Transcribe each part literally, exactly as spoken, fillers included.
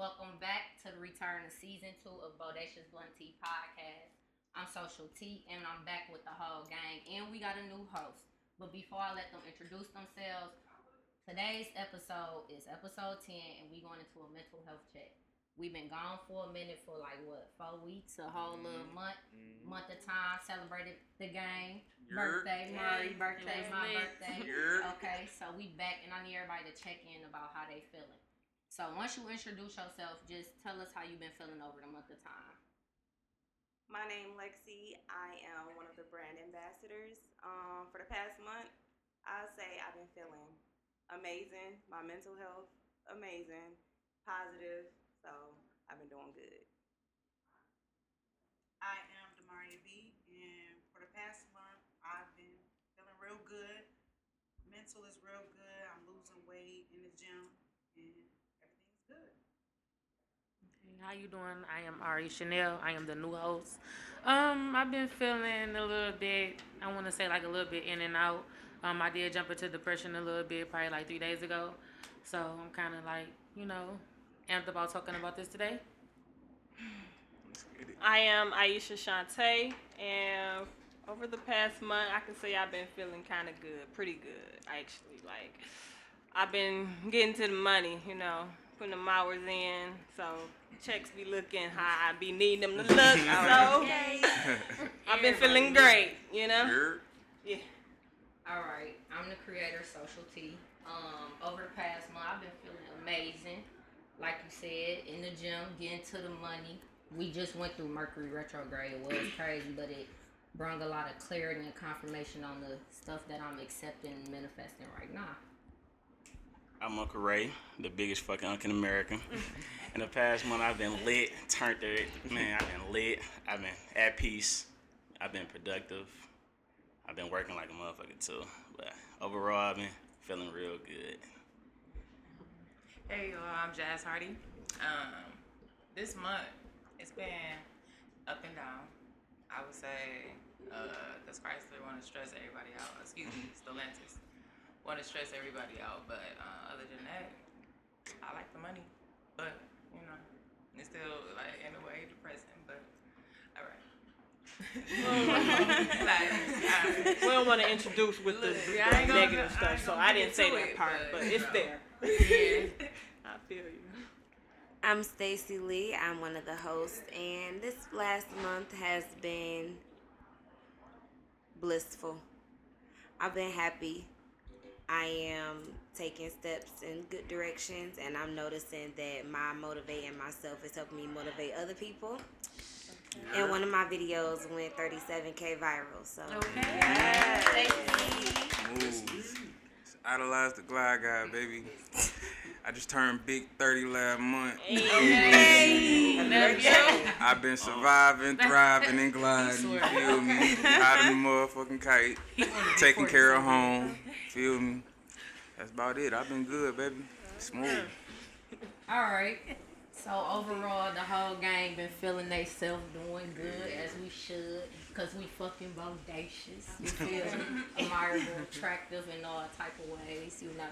Welcome back to the return of season two of Bodacious Blunt Tea Podcast. I'm Social T, and I'm back with the whole gang, and we got a new host. But before I let them introduce themselves, today's episode is episode ten, and we going into a mental health check. We've been gone for a minute for like, what, four weeks, a whole mm-hmm. little month, mm-hmm. month of time, celebrated the gang, Your birthday, my birthday, Your my birthday. Your. Okay, so we back, and I need everybody to check in about how they feeling. So once you introduce yourself, just tell us how you've been feeling over the month of time. My name Lexi. I am one of the brand ambassadors. Um, for the past month, I say I've been feeling amazing. My mental health, amazing, positive. So I've been doing good. I am Demaria B, and for the past month, I've been feeling real good. Mental is real good. I'm losing weight in the gym, and everything's good. How you doing? I am Ari Chanel. I am the new host. Um, I've been feeling a little bit, I want to say like a little bit in and out. Um, I did jump into depression a little bit, probably like three days ago. So I'm kind of like, you know, amped about talking about this today. I am Aisha Shantae, and over the past month, I can say I've been feeling kind of good, pretty good, actually. Like, I've been getting to the money, you know. Putting them hours in, so checks be looking how I be needing them to look. So I've been feeling great, you know. Yeah. All right, I'm the creator, Social T. Um, over the past month, I've been feeling amazing. Like you said, in the gym, getting to the money. We just went through Mercury retrograde. It was crazy, but it brought a lot of clarity and confirmation on the stuff that I'm accepting and manifesting right now. I'm Uncle Ray, the biggest fucking uncle in America. In the past month, I've been lit, turned it. Man, I've been lit. I've been at peace. I've been productive. I've been working like a motherfucker, too. But overall, I've been feeling real good. Hey, y'all. I'm Jazz Hardy. Um, this month, it's been up and down. I would say, because uh, Chrysler want to stress everybody out. Excuse me, Stellantis. Want to stress everybody out, but uh, other than that, I like the money. But you know, it's still like in a way depressing. But all right, like, we don't want to introduce with Look, the, yeah, the negative gonna, stuff, I so I didn't say that it, part, but, but it's know. There. Yeah, I feel you. I'm Stacey Lee. I'm one of the hosts, and this last month has been blissful. I've been happy. I am taking steps in good directions, and I'm noticing that my motivating myself is helping me motivate other people. Okay. And one of my videos went thirty-seven K viral. So, okay. Yes. Thank you. Idolize the Glide Guy, baby. I just turned big thirty last month. Hey. Hey. I've been surviving, thriving, and gliding. You feel me? Hiding the motherfucking kite. Taking care of home. Feel me? That's about it. I've been good, baby. Smooth. All right. So overall, the whole gang been feeling they self doing good as we should, because we fucking bodacious. You feel me? Admirable, attractive in all type of ways, you know,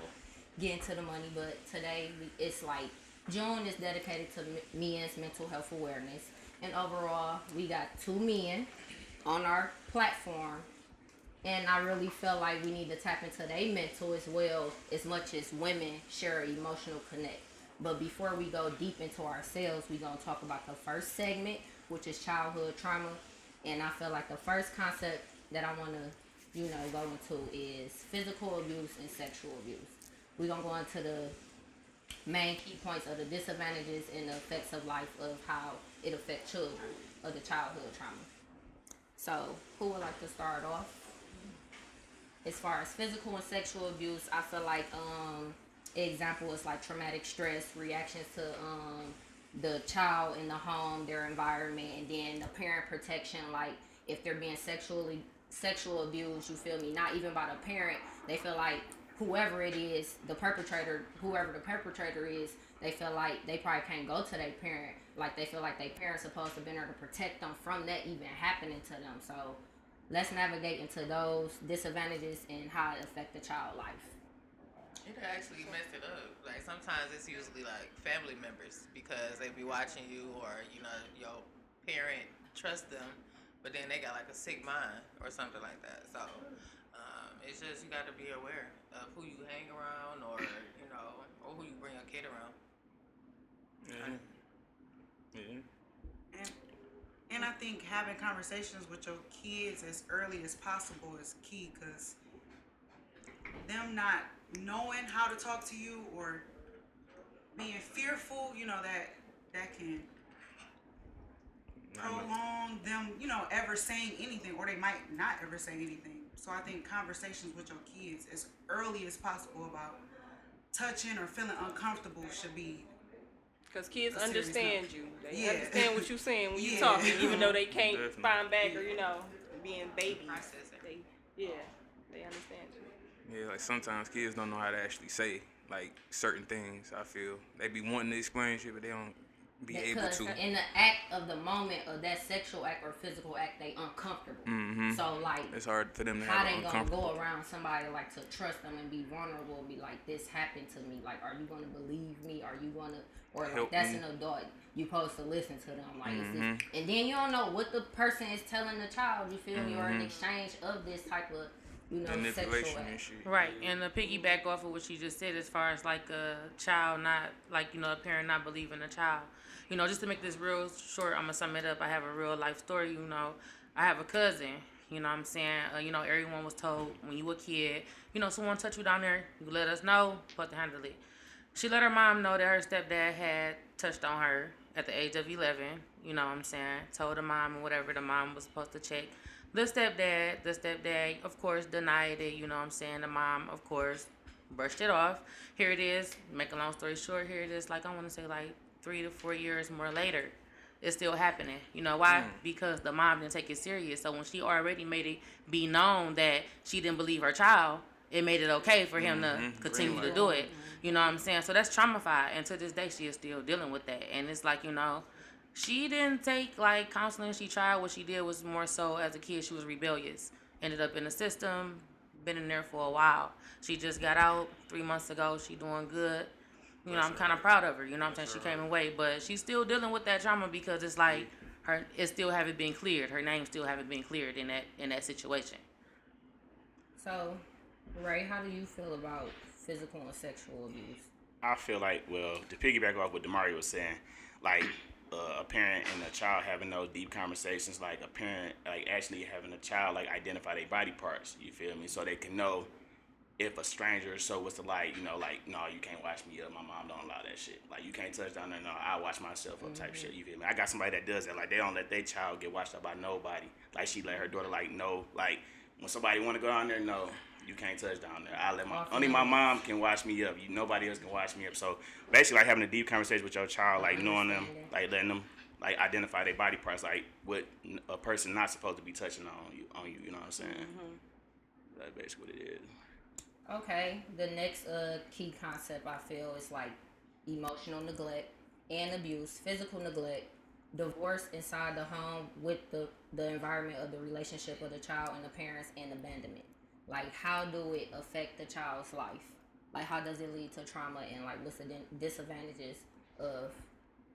getting to the money. But today, it's like June is dedicated to men's mental health awareness. And overall, we got two men on our platform. And I really feel like we need to tap into their mental as well, as much as women share emotional connect. But before we go deep into ourselves, we're going to talk about the first segment, which is childhood trauma. And I feel like the first concept that I want to, you know, go into is physical abuse and sexual abuse. We're going to go into the main key points of the disadvantages and the effects of life of how it affects children, of the childhood trauma. So who would like to start off? As far as physical and sexual abuse, I feel like... um. Example is like traumatic stress, reactions to um, the child in the home, their environment, and then the parent protection. Like if they're being sexually sexual abused, you feel me? Not even by the parent, they feel like whoever it is, the perpetrator, whoever the perpetrator is, they feel like they probably can't go to their parent. Like they feel like their parent's supposed to be there to protect them from that even happening to them. So let's navigate into those disadvantages and how it affects the child life. It actually messed it up. Like, sometimes it's usually, like, family members because they be watching you or, you know, your parent trust them, but then they got, like, a sick mind or something like that. So, um, it's just you got to be aware of who you hang around or, you know, or who you bring a kid around. Yeah. Yeah. And, and I think having conversations with your kids as early as possible is key, because them not knowing how to talk to you or being fearful, you know, that that can prolong them, you know, ever saying anything, or they might not ever say anything. So I think conversations with your kids as early as possible about touching or feeling uncomfortable should be. Because kids understand you. They yeah. understand what you're saying when yeah. you're talking, even though they can't Definitely. find back or, you know, being babies. They, yeah, they understand you. Yeah, like sometimes kids don't know how to actually say, like, certain things, I feel. They be wanting to experience it, but they don't be because able to. In the act of the moment of that sexual act or physical act, they uncomfortable. Mm-hmm. So, like, it's hard for them to how they going to go around somebody, like, to trust them and be vulnerable, be like, this happened to me. Like, are you going to believe me? Are you going to, or like, that's me. An adult. You're supposed to listen to them. Like, mm-hmm. it's just, and then you don't know what the person is telling the child, you feel mm-hmm. me, or in exchange of this type of, you know, manipulation and shit. Right, yeah. And to piggyback off of what she just said, as far as like a child not, like, you know, a parent not believing a child. You know, just to make this real short, I'm going to sum it up. I have a real life story, you know. I have a cousin, you know what I'm saying? Uh, you know, everyone was told when you were a kid, you know, someone touched you down there, you let us know, but to handle it. She let her mom know that her stepdad had touched on her at the age of eleven, you know what I'm saying? Told the mom and whatever the mom was supposed to check. The stepdad, the stepdad, of course, denied it, you know what I'm saying? The mom, of course, brushed it off. Here it is, make a long story short, here it is, like, I want to say, like, three to four years more later, it's still happening. You know why? Mm. Because the mom didn't take it serious. So when she already made it be known that she didn't believe her child, it made it okay for him mm-hmm. to continue really? to do it. Mm-hmm. You know what I'm saying? So that's traumatized. And to this day, she is still dealing with that. And it's like, you know, she didn't take, like, counseling. She tried. What she did was more so, as a kid, she was rebellious. Ended up in the system, been in there for a while. She just got out three months ago. She doing good. You know, I'm kind of proud of her. You know what I'm saying? She came away. But she's still dealing with that trauma because it's like her, it still haven't been cleared. Her name still haven't been cleared in that in that situation. So, Ray, how do you feel about physical and sexual abuse? I feel like, well, to piggyback off what Demaria was saying, like, Uh, a parent and a child having those deep conversations, like a parent, like actually having a child, like identify their body parts, you feel me? So they can know if a stranger or so was to, like, you know, like, no, you can't wash me up. My mom don't allow that shit. Like, you can't touch down there. No, I wash myself up mm-hmm. type shit, you feel me? I got somebody that does that. Like, they don't let their child get washed up by nobody. Like, she let her daughter, like, no, like, when somebody want to go down there, no, you can't touch down there. I let my Off only me. my mom can wash me up. You nobody else can wash me up. So basically, like, having a deep conversation with your child, like, knowing them, it. like letting them, like, identify their body parts, like what a person not supposed to be touching on you. On you, you know what I'm saying? Mm-hmm. That's basically what it is. Okay, the next uh, key concept I feel is like emotional neglect and abuse, physical neglect, divorce inside the home with the, the environment of the relationship of the child and the parents, and abandonment. Like, how do it affect the child's life? Like, how does it lead to trauma, and, like, what's the disadvantages of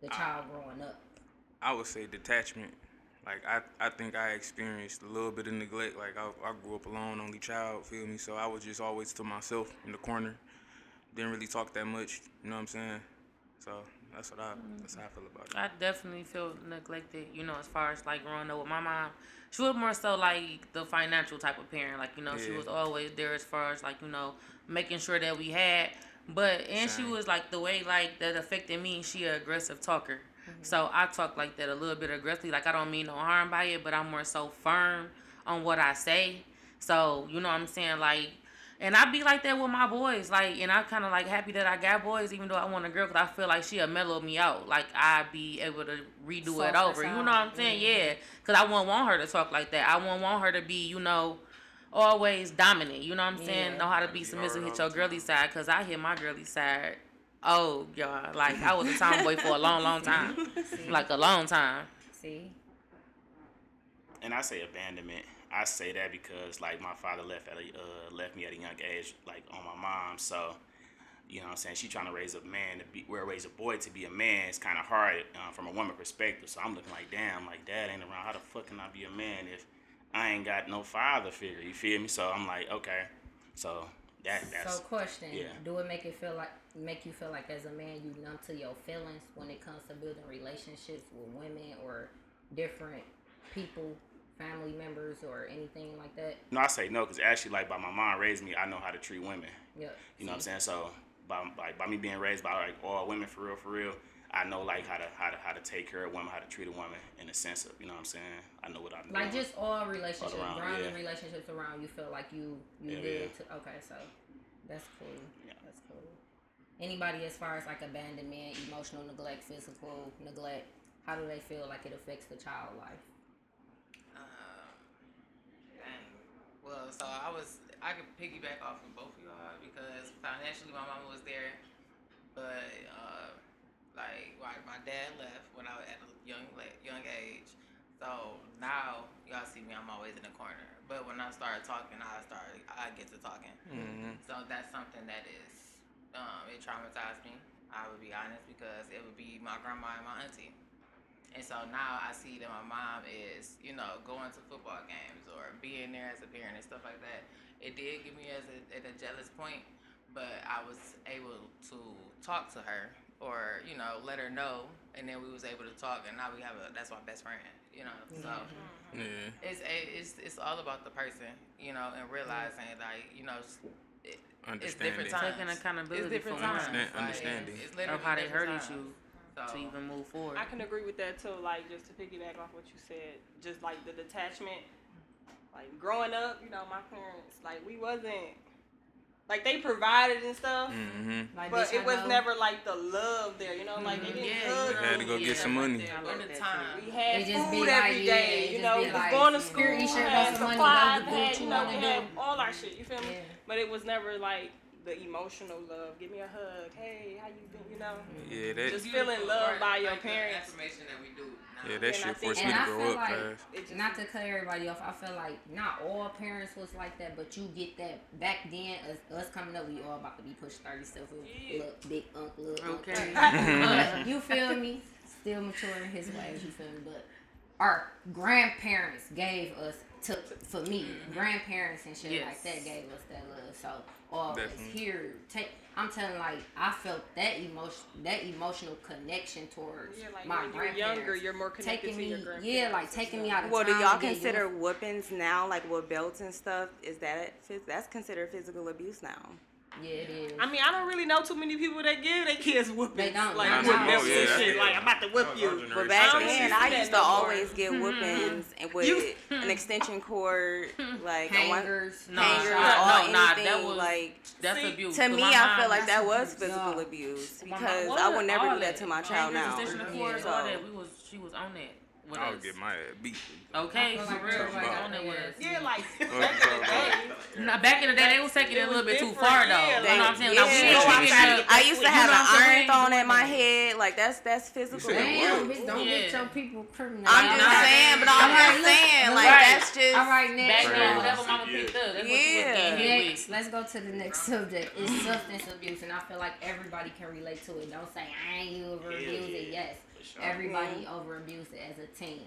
the child I, growing up? I would say detachment. Like, I, I think I experienced a little bit of neglect. Like, I, I grew up alone, only child, feel me? So I was just always to myself in the corner. Didn't really talk that much, you know what I'm saying? So that's what I that's how I feel about it. I definitely feel neglected, you know, as far as, like, growing up with my mom. She was more so, like, the financial type of parent. Like, you know, yeah. she was always there as far as, like, you know, making sure that we had. But, and Same. she was, like, the way, like, that affected me, she an aggressive talker. Mm-hmm. So I talk like that a little bit aggressively. Like, I don't mean no harm by it, but I'm more so firm on what I say. So, you know what I'm saying, like, and I be like that with my boys, like, and I'm kind of, like, happy that I got boys, even though I want a girl, because I feel like she'll mellow me out. Like, I be able to redo Soft it over, you know what I'm saying? Mm-hmm. Yeah, because I won't want her to talk like that. I won't want her to be, you know, always dominant, you know what I'm saying? Yeah. Know how to be submissive, hit your girly side, because I hit my girly side. Oh, y'all, like, I was a tomboy for a long, long time. See? Like, a long time. See? And I say abandonment. I say that because, like, my father left at a, uh, left me at a young age, like, on my mom. So You know what I'm saying? She's trying to raise a man to be, where raise a boy to be a man is kind of hard uh, from a woman perspective. So I'm looking like, damn, like dad ain't around. How the fuck can I be a man if I ain't got no father figure? You feel me? So I'm like, okay. So that that's. So question, yeah. Do it make it feel like make you feel like as a man you numb to your feelings when it comes to building relationships with women or different people? Family members or anything like that? No, I say no because actually, like, by my mom raised me, I know how to treat women. Yeah. You know what I'm saying? So by like by me being raised by like all women for real, for real, I know like how to how to how to take care of women, how to treat a woman in a sense of, you know what I'm saying? I know what I know. Like just all relationships, all around, around yeah. relationships around. You feel like you you yeah, did. Yeah. To, okay, so that's cool. Yeah. That's cool. Anybody as far as like abandonment, emotional neglect, physical neglect, how do they feel like it affects the child life? Well, so I was, I could piggyback off of both of y'all because financially my mama was there, but uh, like my dad left when I was at a young young age. So now y'all see me, I'm always in the corner. But when I started talking, I started, I get to talking. Mm-hmm. So that's something that is, um, it traumatized me. I would be honest because it would be my grandma and my auntie. And so now I see that my mom is, you know, going to football games or being there as a parent and stuff like that. It did give me as a, at a jealous point, but I was able to talk to her or, you know, let her know. And then we was able to talk, and now we have a, that's my best friend, you know. So yeah. it's it's it's all about the person, you know, and realizing, like, you know, it, it's different times. Taking accountability it's different for times. Understand, like, understanding it's, it's of how they hurt you. So, to even move forward. I can agree with that too, like just to piggyback off what you said, just like the detachment. Like growing up, you know, my parents, like we wasn't, like they provided and stuff, mm-hmm. like, but it was know? never like the love there, you know, mm-hmm. like they didn't yeah, love we had to go get yeah, some money. All the time. We had just food every like, day, yeah, you know, we was like, going to school, we had supplies, had, you know, we had all our shit, you feel me? Yeah. But it was never like, the emotional love, give me a hug, hey, how you been, you know? Yeah, that, just feeling loved by your parents. That we do now. Yeah, that shit forced me to grow up fast. Not to cut everybody off, I feel like not all parents was like that, but you get that back then, us, us coming up, we all about to be pushed thirty stuff with yeah. look, big unk, look, okay. Unk, you feel me? Still maturing his ways, you feel me? But our grandparents gave us To, for me, grandparents and shit yes. like that gave us that love. So always Definitely. here, take. I'm telling like I felt that emotion, that emotional connection towards yeah, like my when grandparents. You're younger, you're more connected taking to me, your grandparents. Yeah, like taking so. me out of well, time. Well, do y'all consider used... whoopings now, like with belts and stuff? Is that that's considered physical abuse now? Yeah, it is. I mean, I don't really know too many people that give their kids whoopings. They don't. Like, I'm about to whip no, you. But back then, I used to always get whoopings and with you, an extension cord, like hangers, no, hangers, no, all no, anything. That was, like, that's see, abuse. To me, I feel like that was physical yeah. abuse because mom, I would never do that, that to my child now. Extension cord, so. all that. We was, she was on that. With I would us. get my ass beat. Okay, for like real. Like, I don't know what else. Yeah, like, back in the day. Now, back in the day, they was taking it a little bit too far, though. Yeah, like, you know what I'm saying? Yeah. Like, we yeah. Used to, I used to have an iron thrown at my head. Like, that's that's physical. Damn, bitch, don't yeah. get your people criminal. I'm just right. saying, but I'm right. just saying. Like, right. that's just. All right, next. Back then, whatever mama picked up. That's yeah. Next, let's go to the next subject. It's substance abuse, and I feel like everybody can relate to it. Don't say, I ain't over abuse it. Yes. Everybody mm-hmm. over abused it as a teen.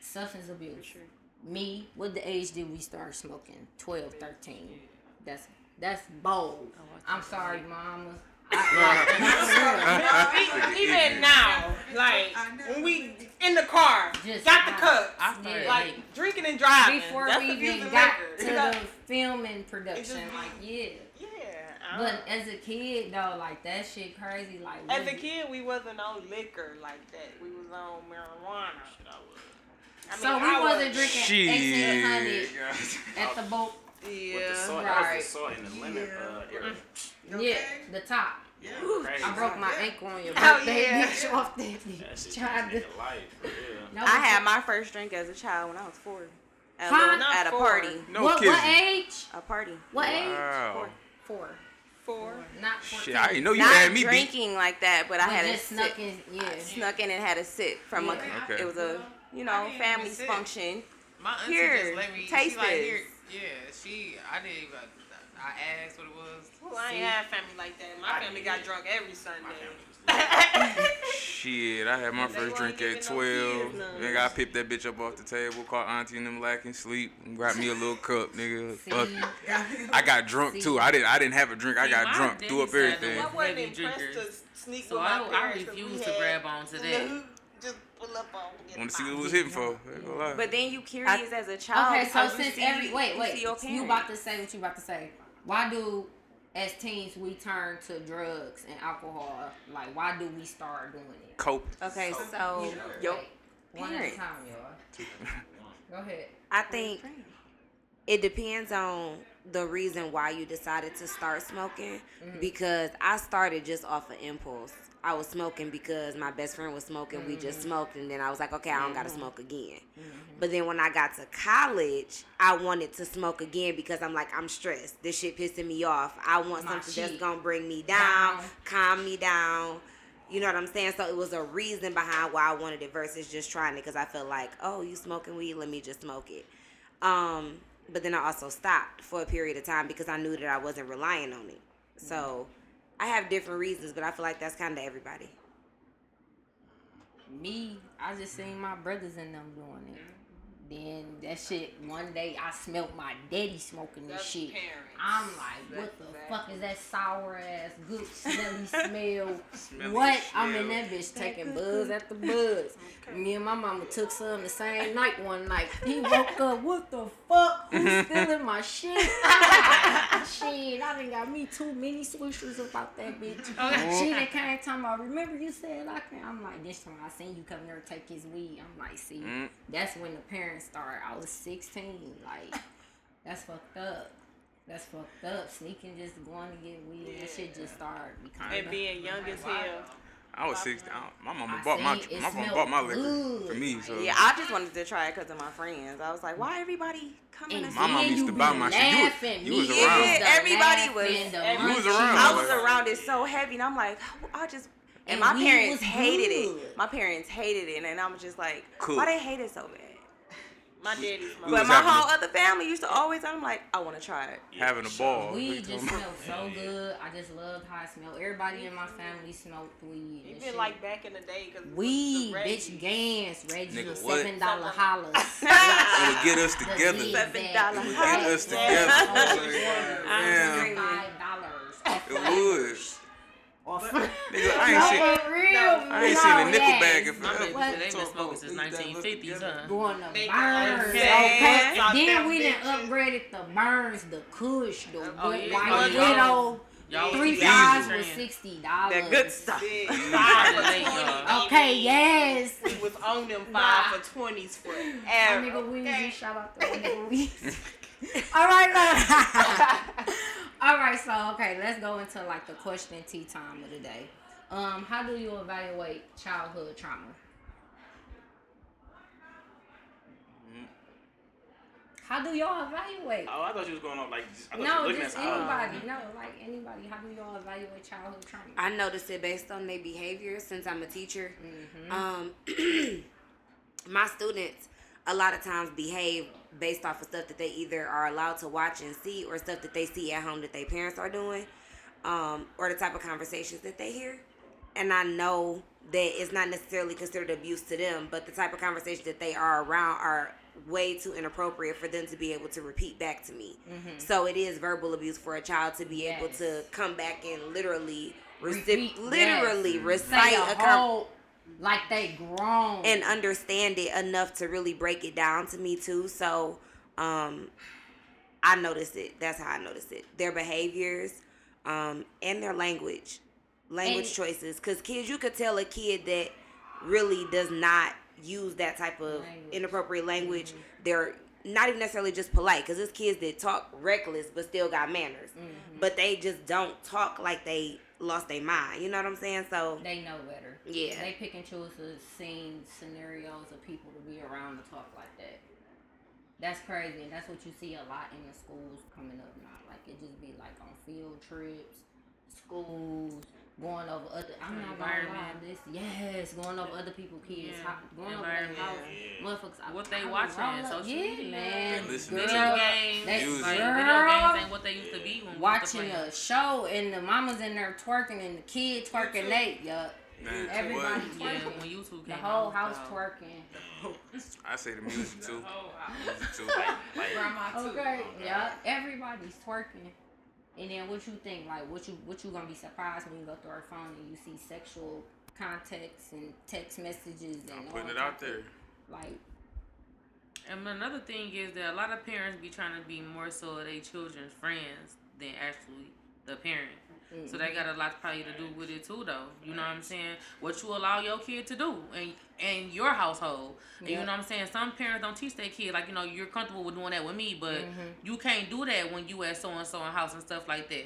Substance abuse. Sure. Me, what the age did we start smoking? twelve, thirteen That's that's bold. Oh, I'm sorry, mama. I, even now, like when we in the car, just got the cup, yeah. like drinking and driving. Before that's we even got record. to the film and production, like yeah. But as a kid though, like that shit crazy. Like as a kid, we wasn't on liquor like that. We was on marijuana. Shit, I was. I mean, so we I wasn't was. drinking eighteen hundred at the boat. Yeah, with the salt, right. was the salt and the yeah. lemon. Uh, yeah, okay? the top. Yeah, crazy. I broke my yeah. ankle on your birthday, oh, yeah. bitch. Off that bitch. That shit life. Yeah. I had my first drink as a child when I was four. At, huh? little, at a party. No what, what age? A party. What wow. age? Four. Four. Four. Not Shit, I didn't know you Not had me drinking beat. like that, but I had a snuck in, yeah. I snuck in and had a sip from yeah. a. Okay. It was a you know family's function. My auntie here, just let me taste she like, this. Here, yeah, she. I didn't even. I asked what it was. Well, I ain't had family like that. My I family got drunk every Sunday. Shit, I had my they first drink at twelve. No nigga, I picked that bitch up off the table, called auntie and them lacking sleep, and grabbed me a little cup, nigga. Fuck. I got drunk See? too. I didn't. I didn't have a drink. See, I got drunk. Threw up everything. I wasn't impressed to sneak so with I, my parents. I refused to grab onto that. Just pull up on. Want to see what it was hitting for? But then you curious I, as a child. Okay, so since see, every wait, wait, you, you about to say what you about to say? Why do, as teens, we turn to drugs and alcohol? Like, why do we start doing it? Cope. Okay, so, so yo, one at a time, y'all. Go ahead. I think it depends on the reason why you decided to start smoking. Mm-hmm. Because I started just off of impulse. I was smoking because my best friend was smoking. Mm-hmm. We just smoked, and then I was like, okay, I don't gotta smoke again. Mm-hmm. But then when I got to college, I wanted to smoke again because I'm like, I'm stressed. This shit pissing me off. I want my something cheat. that's gonna bring me down, down, calm me down. You know what I'm saying? So it was a reason behind why I wanted it versus just trying it because I felt like, oh, you smoking weed? Let me just smoke it. Um, but then I also stopped for a period of time because I knew that I wasn't relying on it. Mm-hmm. So I have different reasons, but I feel like that's kind of everybody. Me, I just seen my brothers and them doing it. Then that shit, one day I smelled my daddy smoking this that's shit. Parents. I'm like, what that's the exactly. fuck is that sour ass, good smelly smell? Smelly what? Smell. I'm in that bitch taking buds after buds. Okay. Me and my mama took some the same night one night. He woke up, what the fuck? Who's stealing my shit? I'm like, shit, I done got me too many swishers about that bitch. Okay. She that kind of time I remember you said I can. I'm like, this time I seen you come here take his weed. I'm like, see, mm. that's when the parents start. I was sixteen. Like, that's fucked up. That's fucked up. Sneaking, just going to get weed. Yeah. That shit just started becoming. And being young as hell. I was sixteen. My mama bought my my mama bought my liquor for me. So. Yeah, I just wanted to try it because of my friends. I was like, why everybody coming? My mama used to buy my shit. You, you was around. Yeah, everybody was. You was around. I was around it so heavy, and I'm like, I just. And, and my parents hated it. My parents hated it, and I'm just like, cool. Why they hate it so bad? My daddy smoked. But my having, whole other family used to always, I'm like, I want to try it. Having a ball. Weed just smelled so good. I just loved how it smelled. Everybody in my family smoked weed. Even shit. Like back in the day. Cause weed, the bitch, Gans, Reggie, was seven dollar hollers. It would get us together. seven dollar hollers. It would get us together. I was like, it would. Nigga, I ain't seen, real, no, I ain't seen a nickel yes. bag in forever. My baby been smoking since nineteen fifties, huh? Going to Burns, okay. Then we done upgraded the Burns, the Kush, the oh, yeah. White oh, Widow. Y'all Three fives was sixty dollars. That good stuff. Okay, yes. We was on them five nah. for twenties forever. Oh, nigga, we okay. just shout out the All right, look. All right, so okay, let's go into like the question tea time of the day. Um, how do you evaluate childhood trauma? Mm-hmm. How do y'all evaluate? Oh, I thought you was going on like I no, you just at, anybody. Uh, no, like anybody. How do y'all evaluate childhood trauma? I notice it based on their behavior since I'm a teacher. Mm-hmm. Um, my students a lot of times behave based off of stuff that they either are allowed to watch and see or stuff that they see at home that their parents are doing um, or the type of conversations that they hear. And I know that it's not necessarily considered abuse to them, but the type of conversations that they are around are way too inappropriate for them to be able to repeat back to me. Mm-hmm. So it is verbal abuse for a child to be yes. able to come back and literally, recip- literally yes. recite a, a whole... Com- Like they grown and understand it enough to really break it down to me too. So, um, I notice it. That's how I notice it. Their behaviors, um, and their language, language and choices. Because kids, you could tell a kid that really does not use that type of language. Inappropriate language. Mm-hmm. They're not even necessarily just polite. Because there's kids that talk reckless but still got manners. Mm-hmm. But they just don't talk like they. Lost their mind, you know what I'm saying? So they know better. Yeah, they pick and choose the scene scenarios of people to be around to talk like that. That's crazy, and that's what you see a lot in the schools coming up now. Like it just be like on field trips, schools, going over other. I'm not going to lie. This, yes, going over other people's kids, yeah. How, going over their house, yeah. motherfuckers. What I, they I watching on social yeah, media, man. Listen, girl, video games, like, video games ain't what they used yeah. to be. When watching we a show and the mamas in there twerking and the kids twerking late, yup. Man, everybody twerking. Yeah, when YouTube came the whole out, house though. Twerking. I say the music too. The whole house. Too. Like, like, grandma too. Okay. Oh, yeah, everybody's twerking. And then what you think? Like what you what you gonna be surprised when you go through our phone and you see sexual contacts and text messages and I'm all putting it out there. Like. And another thing is that a lot of parents be trying to be more so their children's friends than actually the parent. Mm-hmm. So they got a lot probably to do with it too, though. You know what I'm saying? What you allow your kid to do and and your household. Yep. And you know what I'm saying? Some parents don't teach their kid, like, you know, you're comfortable with doing that with me, but mm-hmm. you can't do that when you at so-and-so house and stuff like that.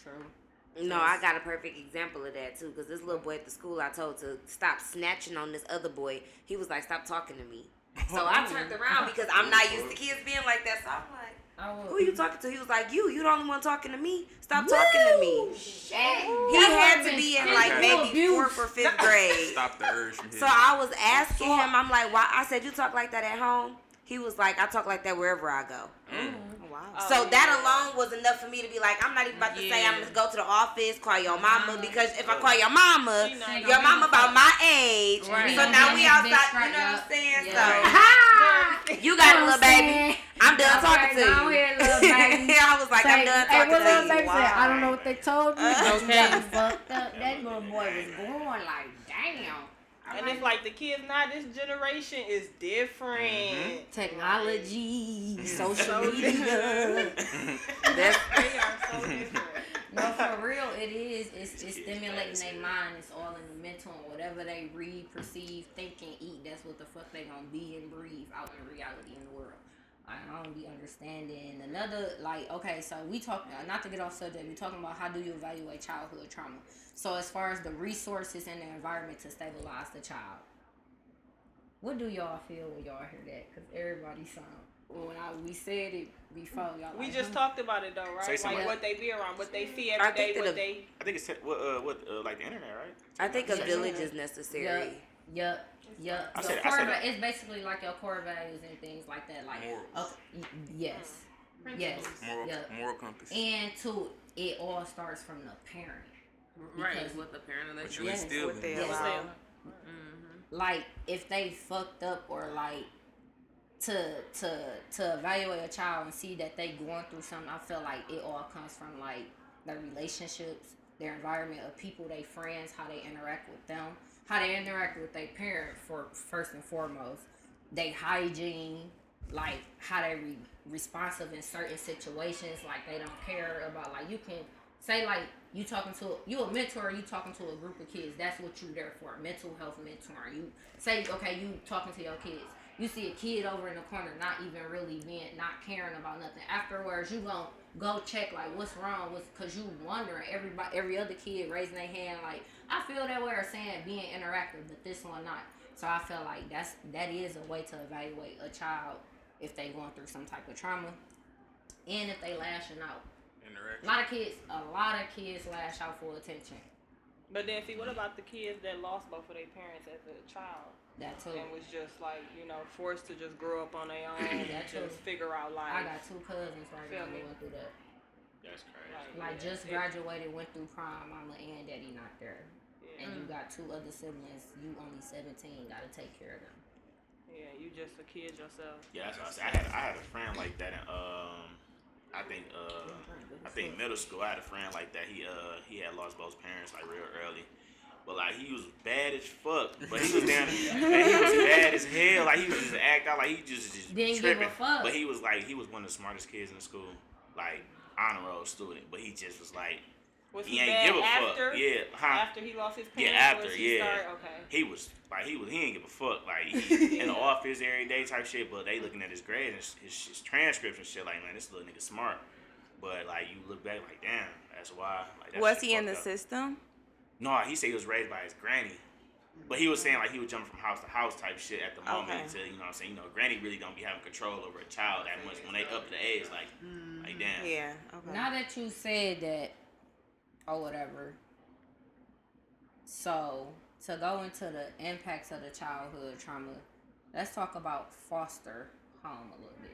True. No, I got a perfect example of that, too, because this little boy at the school I told to stop snatching on this other boy. He was like, stop talking to me. So oh, I turned around because I'm not used to kids being like that, so I'm like, who you talking to? He was like, you. You the only one talking to me. Stop Woo! Talking to me. Shit. He had to be in like maybe fourth or fifth grade. Stop the urge from him. So I was asking him. I'm like, why? I said, you talk like that at home? He was like, I talk like that wherever I go. Mm. Oh, wow. So oh, that yeah. alone was enough for me to be like, I'm not even about to yeah. say I'm going to go to the office, call your mama, because if I call your mama, your mama about my age. Right. So now we outside, you know what I'm saying? Yeah. So you got a little baby. I'm done I'm talking right, to you. Here, I was like, say, I'm done talking hey, what to you. Wow. Said, I don't know what they told me. Uh, okay. Fucked up. That little boy was going like, damn. I'm and like, it's like the kids now, this generation is different. Mm-hmm. Technology, mm-hmm. social media. That's, they are so different. No, for real, it is. It's, it's stimulating their mind. It's all in the mental and whatever they read, perceive, think, and eat. That's what the fuck they gonna be and breathe out in reality in the world. I don't be understanding another like okay so we talking not to get off subject we talking about how do you evaluate childhood trauma. So as far as the resources and the environment to stabilize the child, what do y'all feel when y'all hear that? Because everybody sound when I we said it before y'all we like, just hmm. talked about it though right so like yeah. what they be around what they see every day what a, they I think it's what uh, what uh, like the internet right I think a village is necessary. Yeah. Yep, yep. So said, core va- it's basically like your core values and things like that. Like, okay, yes, mm. yes, moral, yep. moral compass. And two, it all starts from the parent, right? What the parent lets you instill, what they allow. Like, if they fucked up or like to to to evaluate a child and see that they going through something, I feel like it all comes from like their relationships, their environment of people, they friends, how they interact with them. How they interact with their parent for first and foremost, their hygiene, like how they re- responsive in certain situations, like they don't care about like you can say like you talking to you a mentor, you talking to a group of kids. That's what you there for. Mental health mentoring. You say okay, you talking to your kids. You see a kid over in the corner, not even really being, not caring about nothing. Afterwards, you gonna go check like what's wrong with, cause you wondering. Everybody, every other kid raising their hand like. I feel that way or saying being interactive, but this one not. So I feel like that's that is a way to evaluate a child if they going through some type of trauma and if they lashing out. Interactive. A lot of kids, a lot of kids lash out for attention. But then see, what about the kids that lost both of their parents as a child? That too. And was just like, you know, forced to just grow up on their own and just figure out life. I got two cousins right now who went through that. That's crazy. Like, like yeah. just graduated, went through prom, mama and daddy not there. Yeah. And you got two other siblings. You only seventeen. Gotta take care of them. Yeah, you just a kid yourself. Yeah, that's what I said. I had I had a friend like that. In, um, I think uh, I think middle school. I had a friend like that. He uh he had lost both parents like real early. But like he was bad as fuck. But he was down. Man, he was bad as hell. Like he was just act out. Like he just just didn't tripping. Give a fuck. But he was like he was one of the smartest kids in the school. Like. Honor roll student, but he just was like, was he, he ain't give a after, fuck. Yeah, huh? After he lost his parents, yeah, after, yeah. Start? Okay. He was like, he was, he didn't give a fuck. Like, he, yeah. in the office every day type shit. But they looking at his grades and his, his transcripts and shit. Like, man, this little nigga smart. But like, you look back, like, damn, that's why. Like, that's was he in the up. System? No, he said he was raised by his granny. But he was saying like he was jumping from house to house type shit at the moment okay. until you know what I'm saying, you know, granny really don't be having control over a child that much when they up to the age like mm-hmm. like damn. Yeah. Okay. Now that you said that or whatever, So to go into the impacts of the childhood trauma, let's talk about foster home a little bit.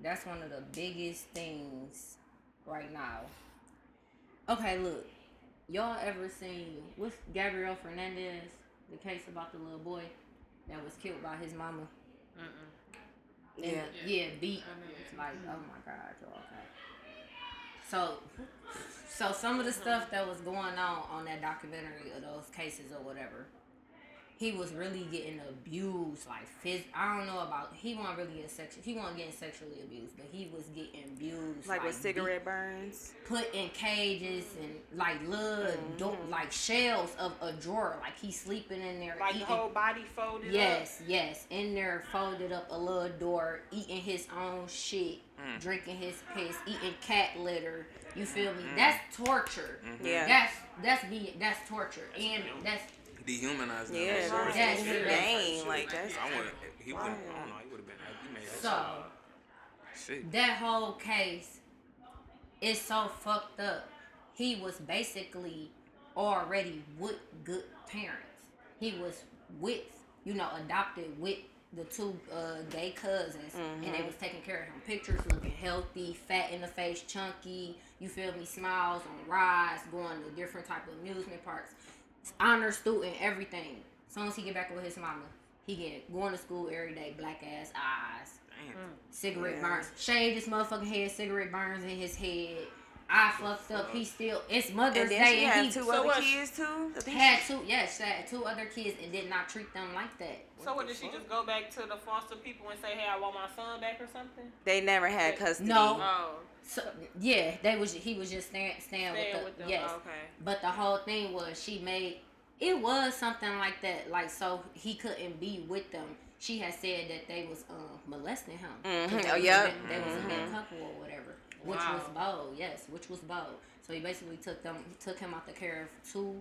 That's one of the biggest things right now. Okay, look. Y'all ever seen, what's Gabriel Fernandez, the case about the little boy that was killed by his mama? Mm-mm. And, yeah. Yeah, yeah, beat. I mean, it's like, mm-hmm. Oh my God, y'all. Okay. So, so some of the stuff that was going on on that documentary of those cases or whatever, he was really getting abused. Like, phys- I don't know about, he wasn't really getting sexual, he wasn't getting sexually abused, but he was getting abused. Like, like with cigarette burns? Put in cages and, like, little, mm-hmm. do- like, shells of a drawer. Like, he's sleeping in there. Like, eating. The whole body folded yes, up? Yes, yes. In there, folded up a little door, eating his own shit, mm. drinking his piss, eating cat litter. You feel me? Mm. That's torture. Mm-hmm. Yeah. That's, that's, be, that's torture. That's and real. that's... Dehumanized. Yeah, that's that's humane. Like that's. I would. He would. I don't know. He would have been. He made that so. Uh, shit. That whole case is so fucked up. He was basically already with good parents. He was with, you know, adopted with the two uh, gay cousins, mm-hmm. and they was taking care of him. Pictures looking healthy, fat in the face, chunky. You feel me? Smiles on rides, going to different type of amusement parks. Honor student, everything. As soon as he get back with his mama, he get going to school every day, black ass eyes, damn. Cigarette yeah. burns, shaved his motherfucking head, cigarette burns in his head. I fucked up. He still, it's Mother's Day, and she had he two other so kids too. Had two, yes, she had two other kids and did not treat them like that. So what, did she just go back to the foster people and say, "Hey, I want my son back" or something? They never had custody. No. Oh. So yeah, they was he was just staying staying with, with them. Yes. Okay. But the whole thing was she made it was something like that, like so he couldn't be with them. She had said that they was um, molesting him. Mm-hmm. Oh yeah. They mm-hmm. was a bad couple or whatever. Which wow. was bold, yes, which was bold. So he basically took them, took him out the care of two,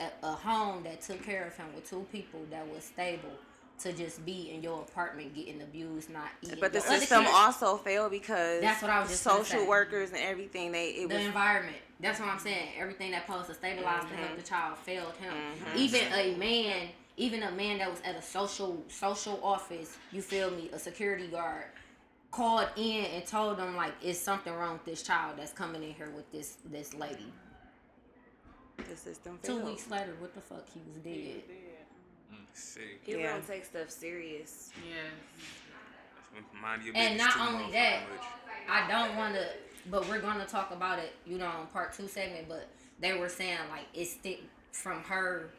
a, a home that took care of him with two people that was stable to just be in your apartment getting abused, not eating. But the your system also failed because that's what I was just social workers and everything, they it the was... environment. That's what I'm saying. Everything that supposed to stabilize mm-hmm. to help the child failed him. Mm-hmm. Even a man, even a man that was at a social social office, you feel me, a security guard, called in and told them, like, it's something wrong with this child that's coming in here with this this lady. The system failed. Two weeks later, what the fuck? He was dead. He was dead. Mm, sick. He yeah. don't take stuff serious. Yeah. And not only that, I don't want to, but we're going to talk about it, you know, on part two segment, but they were saying, like, it's th- from her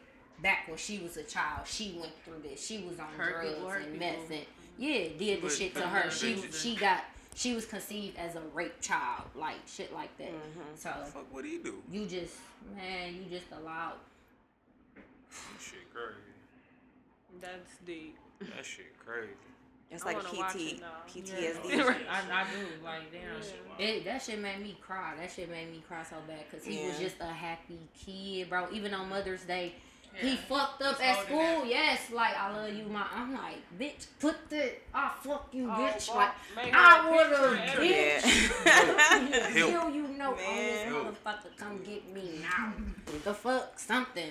back when she was a child. She went through this. She was on her drugs people, and meth and... Yeah, did the shit to her. She she got she was conceived as a rape child, like shit like that. Mm-hmm. So fuck what he do? You just man, you just allowed. That shit crazy. That's deep. That shit crazy. It's like P T P T S D. Yeah. I, I do like damn. Yeah. It, that shit made me cry. That shit made me cry so bad because he yeah. was just a happy kid, bro. Even on Mother's Day. Yeah. He fucked up at school, that. Yes. Like, I love you, my. I'm like, bitch, put the. I fuck you, oh, bitch. Boy, like, I wanna bitch. Hell, you know, man. Oh, this motherfucker, come get me now. The fuck, something.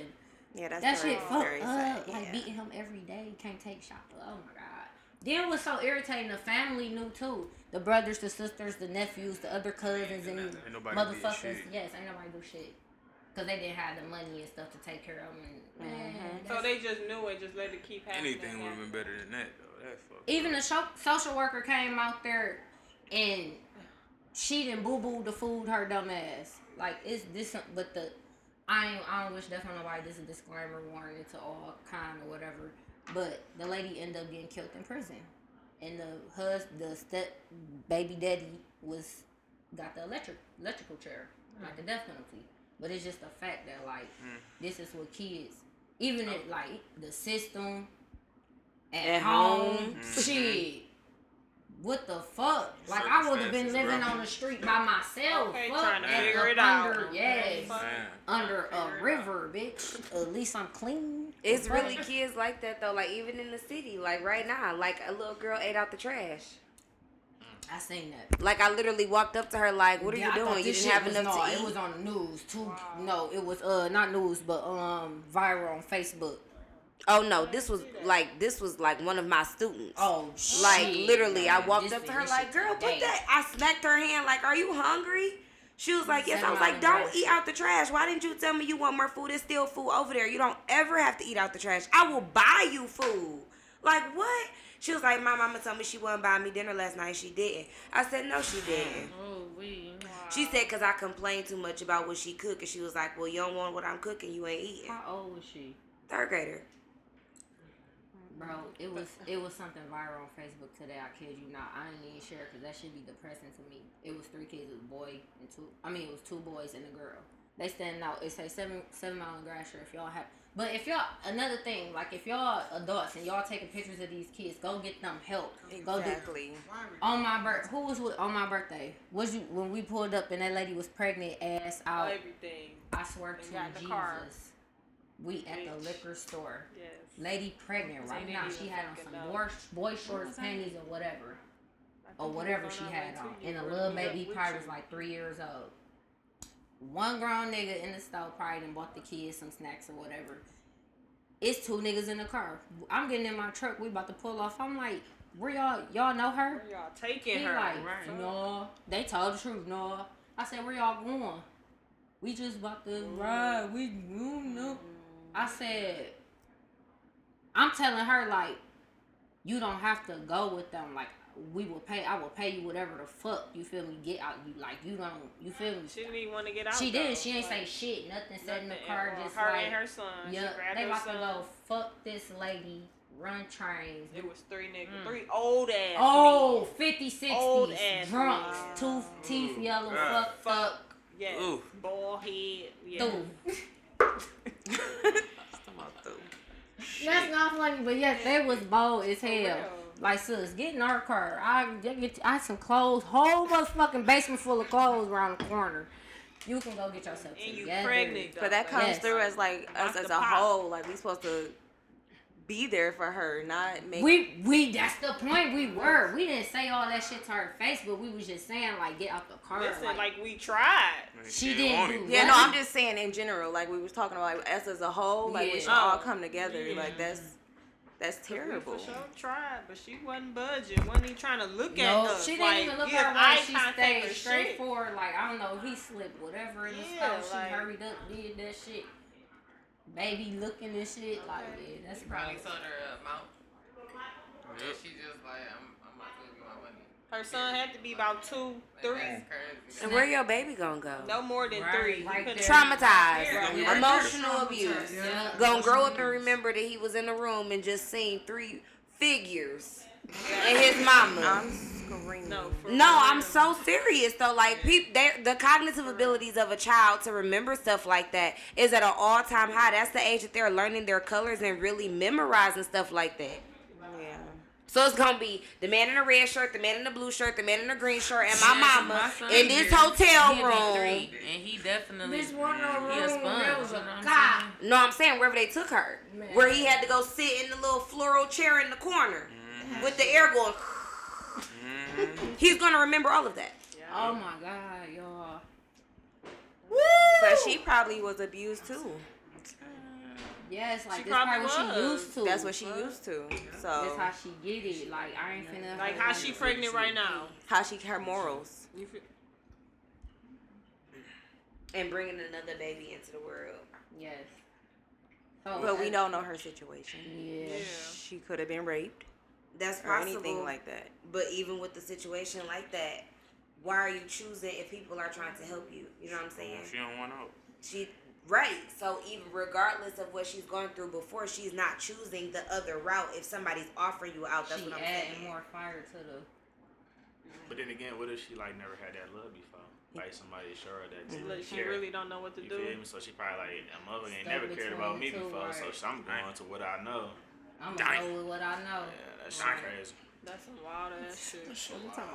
Yeah, that's that shit fucked up. Yeah. Like, beating him every day, can't take shots. Oh my God. Then what's so irritating, the family knew too. The brothers, the sisters, the nephews, the other cousins, and, and motherfuckers. Yes, ain't nobody do shit. Because they didn't have the money and stuff to take care of them. Mm-hmm. So they just knew it, just let it keep happening. Anything would have been better than that, though. That's fucked Even up. The social worker came out there and she didn't boo-boo the food, her dumb ass. Like, it's this, but the, I, ain't, I don't wish death on nobody. This is a disclaimer warning to all kind or whatever. But the lady ended up getting killed in prison. And the husband, the step baby daddy was, got the electric electrical chair, mm-hmm. like the death penalty. But it's just the fact that, like, mm. this is what kids, even oh. if, like, the system at, at home, home. Mm-hmm. shit, what the fuck? It's like, I would have been living rough. On the street by myself. Okay, fuck, trying to figure it under, out. Yes, yeah. under a river, bitch. At least I'm clean. It's really kids like that, though. Like, even in the city, like, right now, like, a little girl ate out the trash. I seen that. Like, I literally walked up to her like, what are yeah, you doing? You didn't have enough no, to eat? It was on the news. Too, wow. No, it was uh not news, but um viral on Facebook. Oh, no, this was like this was like one of my students. Oh, shit. Like, literally, I walked this up to her like, girl, put that. I smacked her hand like, are you hungry? She was like, yes. I was like, don't eat out the trash. Why didn't you tell me you want more food? There's still food over there. You don't ever have to eat out the trash. I will buy you food. Like, what? She was like, my mama told me she wasn't buying me dinner last night. She didn't. I said, no, she didn't. Oh, we. Wow. She said, because I complained too much about what she cooked. And she was like, well, you don't want what I'm cooking. You ain't eating. How old was she? Third grader. Bro, it was it was something viral on Facebook today. I kid you not. I didn't even share it because that should be depressing to me. It was three kids, it was a boy and two. I mean, it was two boys and a girl. They standing out. It say seven seven mile and grass. Sure, if y'all have, but if y'all another thing, like if y'all adults and y'all taking pictures of these kids, go get them help. Exactly. Go do, on my birth, who was with, on my birthday? Was you when we pulled up and that lady was pregnant, ass out. Everything. I swear to Jesus. Car. We at the liquor store. Yes. Lady pregnant right now. She had on some boy, boy shorts, panties, or whatever. Or whatever she had on. And a little baby probably was like three years old. One grown nigga in the store probably done bought the kids some snacks or whatever. It's two niggas in the car. I'm getting in my truck. We about to pull off. I'm like, where y'all, y'all know her? Where y'all taking her? Like, right. No. They told the truth, no. I said, where y'all going? We just about to ride. We, you know. I said, I'm telling her, like, you don't have to go with them. Like, we will pay, I will pay you whatever the fuck, you feel me, get out. You, like, you don't, you feel me? She didn't even want to get out. She did. She ain't like, say shit, nothing, nothing said in the car. Just her like, and her son. Yeah, they about to go, fuck this lady, run trains. It was three niggas, mm. three old ass. Oh, fifty, sixty, drunks, tooth, teeth, yellow, uh, fuck, fuck. Yes, bald head. Yeah. That's not funny, but yes, they was bold as hell. Like, sis, get in our car. I get, I had some clothes, whole motherfucking basement full of clothes around the corner. You can go get yourself and together. You pregnant, though. But that comes yes. through as like us as a whole. Like, we supposed to be there for her, not make. We we that's the point. We were. We didn't say all that shit to her face, but we was just saying like, get out the car. Listen, like, like we tried. She didn't. Yeah, no, I'm just saying in general. Like we was talking about like, us as a whole. Like yeah. we should oh. all come together. Yeah. Like that's that's terrible. We for sure tried, but she wasn't budging. Wasn't even trying to look no, at us. She didn't like, even look at her. She stayed straight shit. forward. Like I don't know, he slipped whatever in yeah, the stove. Like, she hurried up, did that shit. Baby looking and shit, okay. like, yeah, that's you probably sold her a mouth. Yeah, she just like, I'm, I'm not going to get my money. Her son had to be about two, three. And where your baby going to go? No more than right. three. Like traumatized. Right. Yeah. Emotional abuse. Yeah. Going to grow up and remember that he was in the room and just seen three figures and his mama. I'm screaming. No, no I'm so serious though. Like people, the cognitive abilities of a child to remember stuff like that is at an all-time high. That's the age that they're learning their colors and really memorizing stuff like that. Yeah. So it's gonna be the man in the red shirt, the man in the blue shirt, the man in the green shirt, and my yeah, mama my in this hotel room. Three, and he definitely this one room. He a sponge. You know what I'm saying? No, I'm saying wherever they took her, man. Where he had to go sit in the little floral chair in the corner. With the air going, he's gonna remember all of that. Yeah. Oh my God, y'all! Woo! But she probably was abused too. Yes, yeah, like she that's probably what she used to. That's what she used to. So that's how she get it. Like I ain't finna. Like how she pregnant right now. How she her morals. You feel- and bringing another baby into the world. Yes. Oh, but we don't know her situation. Yeah. yeah. She could have been raped. That's possible. Or anything like that. But even with the situation like that, why are you choosing if people are trying to help you? You know what I'm saying? She don't want help. She right. So even regardless of what she's going through before, she's not choosing the other route. If somebody's offering you out, that's she what I'm saying. Adding more fire to the. But then again, what if she like never had that love before? Like somebody showed her that too. Look, she care. Really don't know what to you do. Feel me? So she probably like that mother ain't never cared about me before. Right. So she, I'm going to what I know. I'm gonna go with what I know. Yeah, that's right. Crazy. That's some wild ass shit. That's so wild.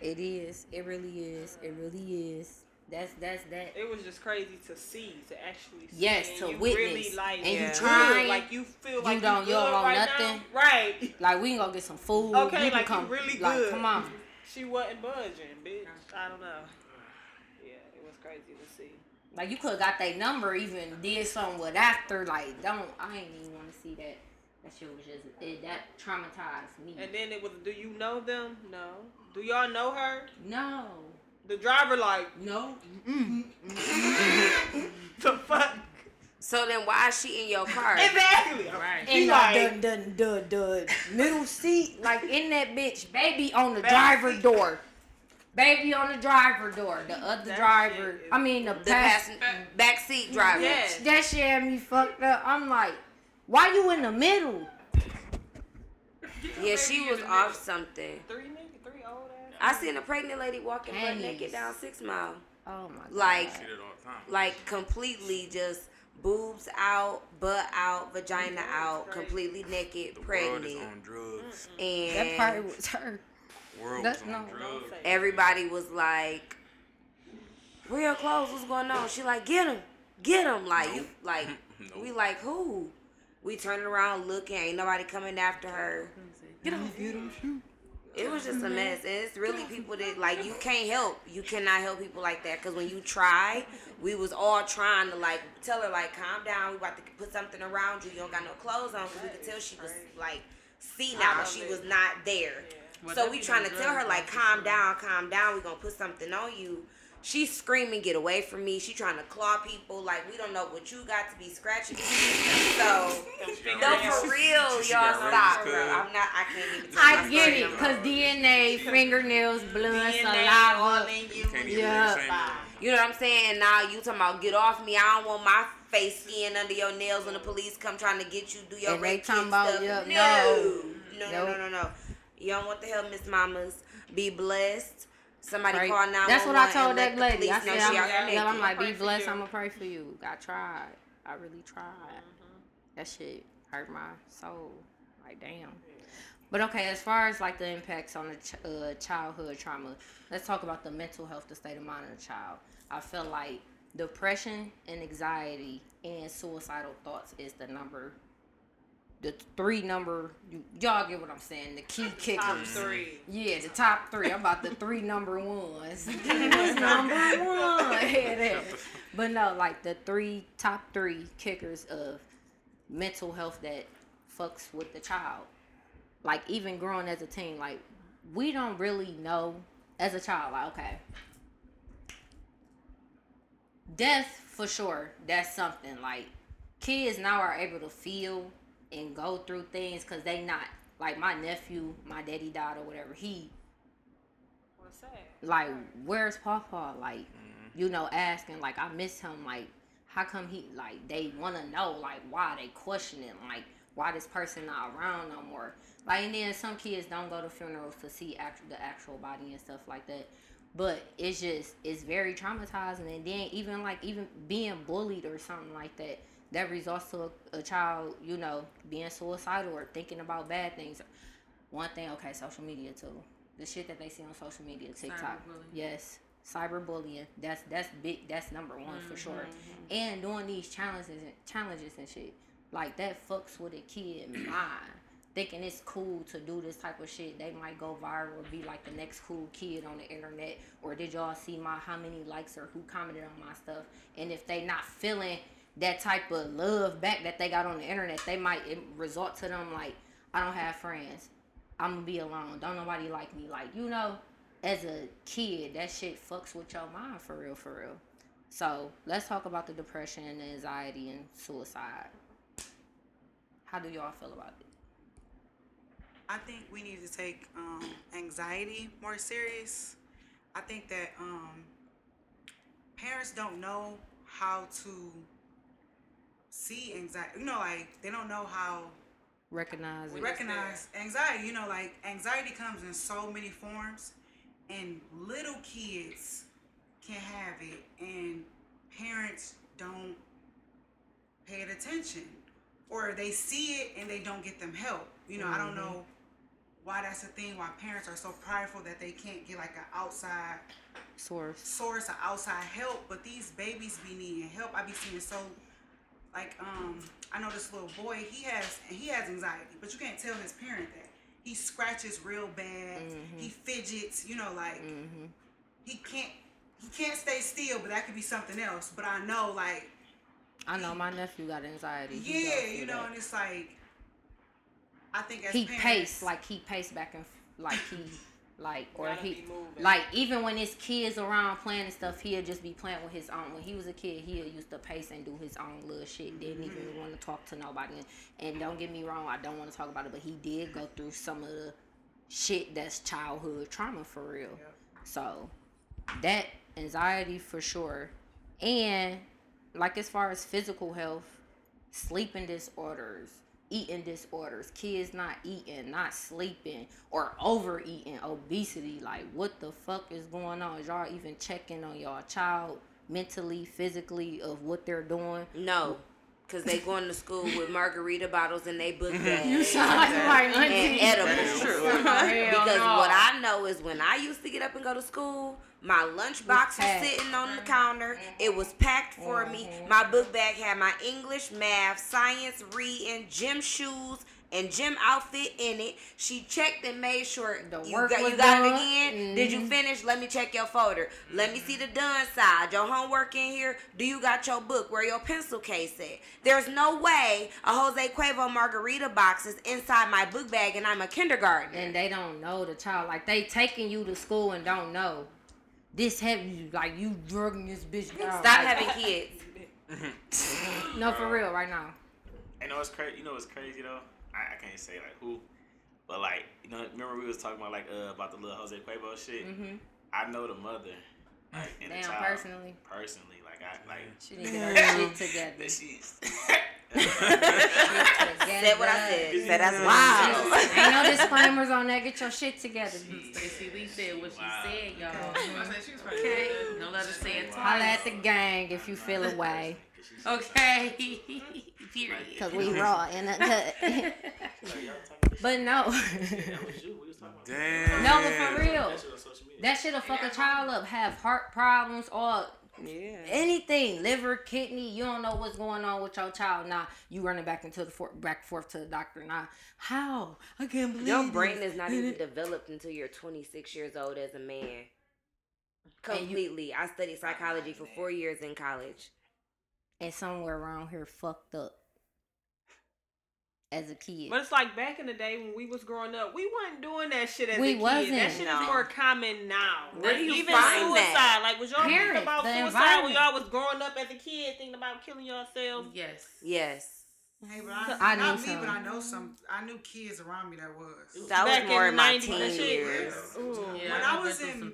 It is. It really is. It really is. That's that's that. It was just crazy to see, to actually see. Yes, and to you witness. Really like, and yeah. you trying, like you feel like you don't, you don't right nothing. Now. Right. Like we can go get some food. Okay, you like can come, you really good. Like come on. She wasn't budging, bitch. I don't know. Yeah, it was crazy to see. Like, you could have got that number, even did something with after. Like, don't, I ain't even want to see that. That shit was just, it, that traumatized me. And then it was, do you know them? No. Do y'all know her? No. The driver, like, no. Mm-hmm. Mm-hmm. The fuck? So then why is she in your car? Exactly. Right. In like, like the, the, the, the middle seat, like in that bitch, baby on the baby. driver door. Baby on the driver door. The other that driver. I mean, the, the pass, pass, back seat driver. Yes. That shit had me fucked up. I'm like, why you in the middle? Yeah, she was off something. Three naked, three old ass. I seen a pregnant lady walking butt naked down Six Mile. Oh my God. Like, like completely just boobs out, butt out, vagina mm-hmm. out, completely naked, the pregnant. World is on drugs. Mm-hmm. And that party was her. World That's was on no, drugs. Everybody was like, real close, what's going on? She like, get him, get him. Like, nope. you, like nope. we like, who? We turning around looking, ain't nobody coming after her. Get off. It was just a mess. And it's really people that, like, you can't help. You cannot help people like that. Because when you try, we was all trying to, like, tell her, like, calm down. We about to put something around you. You don't got no clothes on. Because we could tell she was, like, seen out, but she was not there. So we trying to tell her, like, calm down, calm down. We going to put something on you. She's screaming, get away from me. She trying to claw people. Like, we don't know what you got to be scratching. So, no, for real, y'all stop, bro. I'm not, I can't even tell you. I get it, because D N A, fingernails, blood, saliva. Yeah. You know what I'm saying? Now you talking about, get off me. I don't want my face skin under your nails when the police come trying to get you, do your rape kid stuff. No. No, no, no, no, no. You don't want the hell, Miss Mamas. Be blessed. Somebody pray. Call nine one one. That's what I told that lady. I said, I'm, I'm, I'm like, be blessed. I'm going to pray for you. I tried. I really tried. Mm-hmm. That shit hurt my soul. Like, damn. Yeah. But, okay, as far as, like, the impacts on the ch- uh, childhood trauma, let's talk about the mental health, the state of mind of the child. I feel like depression and anxiety and suicidal thoughts is the number, the three number, you, y'all get what I'm saying, the key kickers. Top three. Yeah, the top three. I'm about the three number ones. number one. But no, like the three, top three kickers of mental health that fucks with the child. Like even growing as a teen, like we don't really know as a child, like, okay. Death, for sure, that's something. Like kids now are able to feel and go through things because they not, like my nephew, my daddy died or whatever. He, what's that? Like, where's Pawpaw? Like, mm-hmm. you know, asking, like, I miss him. Like, how come he, like, they want to know, like, why they questioning, like, why this person not around no more. Like, and then some kids don't go to funerals to see actual, the actual body and stuff like that. But it's just, it's very traumatizing. And then even, like, even being bullied or something like that. That results to a, a child, you know, being suicidal or thinking about bad things. One thing, okay, social media too. The shit that they see on social media, TikTok. Cyberbullying. Yes, cyberbullying. That's that's big. That's number one mm-hmm. for sure. And doing these challenges, and, challenges and shit like that fucks with a kid mind. Thinking it's cool to do this type of shit, they might go viral, be like the next cool kid on the internet. Or did y'all see my how many likes or who commented on my stuff? And if they not feeling that type of love back that they got on the internet, they might it result to them like, I don't have friends. I'm gonna be alone. Don't nobody like me. Like, you know, as a kid, that shit fucks with your mind for real, for real. So let's talk about the depression and the anxiety and suicide. How do y'all feel about it? I think we need to take um, anxiety more serious. I think that um, parents don't know how to see anxiety, you know, like they don't know how recognize recognize anxiety. You know, like anxiety comes in so many forms, and little kids can have it, and parents don't pay it attention, or they see it and they don't get them help. You know, mm-hmm. I don't know why that's a thing. Why parents are so prideful that they can't get like an outside source, source of outside help. But these babies be needing help. I be seeing so. Like, um, I know this little boy, he has, he has anxiety, but you can't tell his parent that. he scratches real bad. Mm-hmm. He fidgets, you know, like mm-hmm. he can't he can't stay still, but that could be something else. But I know, like, I know my nephew got anxiety. Yeah, you know, that. And it's like, I think as he parents, paced like he paced back and like he like or he like even when his kids around playing and stuff, he'll just be playing with his own. When he was a kid, he used to pace and do his own little shit. Didn't mm-hmm. even want to talk to nobody. And don't get me wrong, I don't want to talk about it, but he did go through some of the shit that's childhood trauma for real. Yep. So that anxiety for sure. And like as far as physical health, sleeping disorders, eating disorders, kids not eating, not sleeping, or overeating, obesity. Like, what the fuck is going on? Is y'all even checking on y'all child mentally, physically, of what they're doing? No, because they going to school with margarita bottles and they book bags. You sound like my auntie. And edibles. That's true. Because no. What I know is when I used to get up and go to school, my lunchbox was sitting on the counter. It was packed for me. My book bag had my English, math, science, reading, gym shoes, and gym outfit in it. She checked and made sure the work you got, was you got done. It again. Mm-hmm. Did you finish? Let me check your folder. Let me see the done side. Your homework in here. Do you got your book? Where your pencil case at? There's no way a Jose Cuervo margarita box is inside my book bag and I'm a kindergartner. And they don't know the child. Like, they taking you to school and don't know. This heavy, like, you drugging this bitch. Stop like, having kids. No, for real, right now. I know it's crazy. You know it's crazy though. I, I can't say like who, but like you know, remember we was talking about like uh, about the little Jose Cuervo shit. Mm-hmm. I know the mother. Like, and damn, the child, personally. Personally, like I like. She didn't get her shit together. She's. Said what I said. Said that's wild. Ain't no disclaimers on that. Get your shit together. Stacey Lee said what she wow. said, y'all. I said she was pretty okay. Good. Don't let her say it twice. Holla at the gang if you feel away. Okay. Period. Because we raw in the. But no. Damn. No, but for real. That shit'll fuck a child up. Have heart problems or. Yeah. Anything, liver, kidney, you don't know what's going on with your child now. Nah, you running back into the for- back forth to the doctor now. Nah, how? I can't believe your brain this. Is not even developed until you're twenty-six years old as a man. Completely. You, I studied psychology for four years in college, and somewhere around here, fucked up as a kid. But it's like back in the day when we was growing up, we wasn't doing that shit as we a kid. Wasn't. That shit no. is more common now. Where like, do you even find suicide. That? Like, was y'all Parents, thinking about suicide when y'all was growing up as a kid, thinking about killing yourselves? Yes. Yes. Hey, but I, I not me, some. But I know some. I knew kids around me that was. That back was more in my teen years. Ooh, yeah, when I, I was in